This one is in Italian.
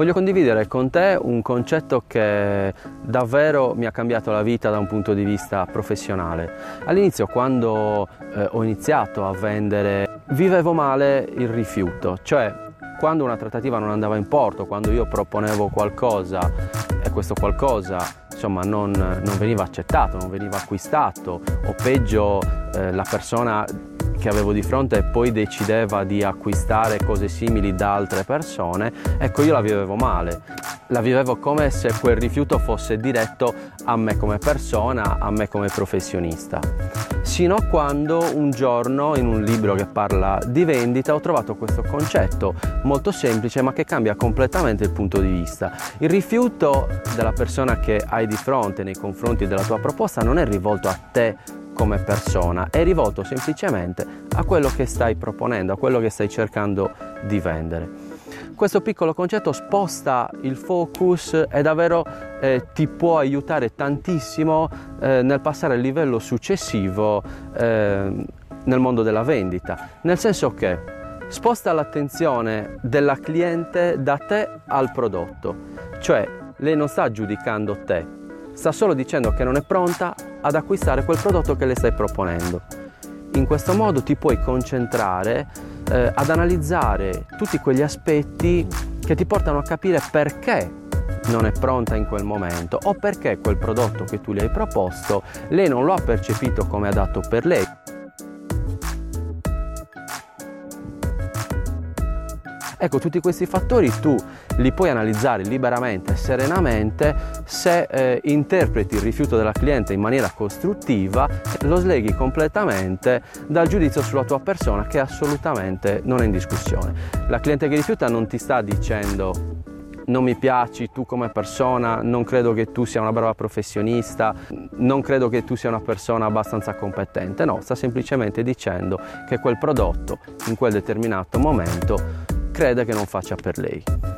Voglio condividere con te un concetto che davvero mi ha cambiato la vita da un punto di vista professionale. All'inizio, quando ho iniziato a vendere, vivevo male il rifiuto, cioè quando una trattativa non andava in porto, quando io proponevo qualcosa e questo qualcosa insomma non veniva accettato, non veniva acquistato, o peggio la persona che avevo di fronte poi decideva di acquistare cose simili da altre persone, ecco, io la vivevo male, la vivevo come se quel rifiuto fosse diretto a me come persona, a me come professionista. Sino a quando un giorno, in un libro che parla di vendita, ho trovato questo concetto molto semplice ma che cambia completamente il punto di vista. Il rifiuto della persona che hai di fronte nei confronti della tua proposta non è rivolto a te come persona, è rivolto semplicemente a quello che stai proponendo, a quello che stai cercando di vendere. Questo piccolo concetto sposta il focus e davvero ti può aiutare tantissimo nel passare al livello successivo nel mondo della vendita, nel senso che sposta l'attenzione della cliente da te al prodotto, cioè lei non sta giudicando te, sta solo dicendo che non è pronta ad acquistare quel prodotto che le stai proponendo. In questo modo ti puoi concentrare ad analizzare tutti quegli aspetti che ti portano a capire perché non è pronta in quel momento, o perché quel prodotto che tu le hai proposto lei non lo ha percepito come adatto per lei. Ecco, tutti questi fattori tu li puoi analizzare liberamente e serenamente se interpreti il rifiuto della cliente in maniera costruttiva, lo sleghi completamente dal giudizio sulla tua persona, che assolutamente non è in discussione. La cliente che rifiuta non ti sta dicendo non mi piaci tu come persona, non credo che tu sia una brava professionista, non credo che tu sia una persona abbastanza competente, no, sta semplicemente dicendo che quel prodotto in quel determinato momento crede che non faccia per lei.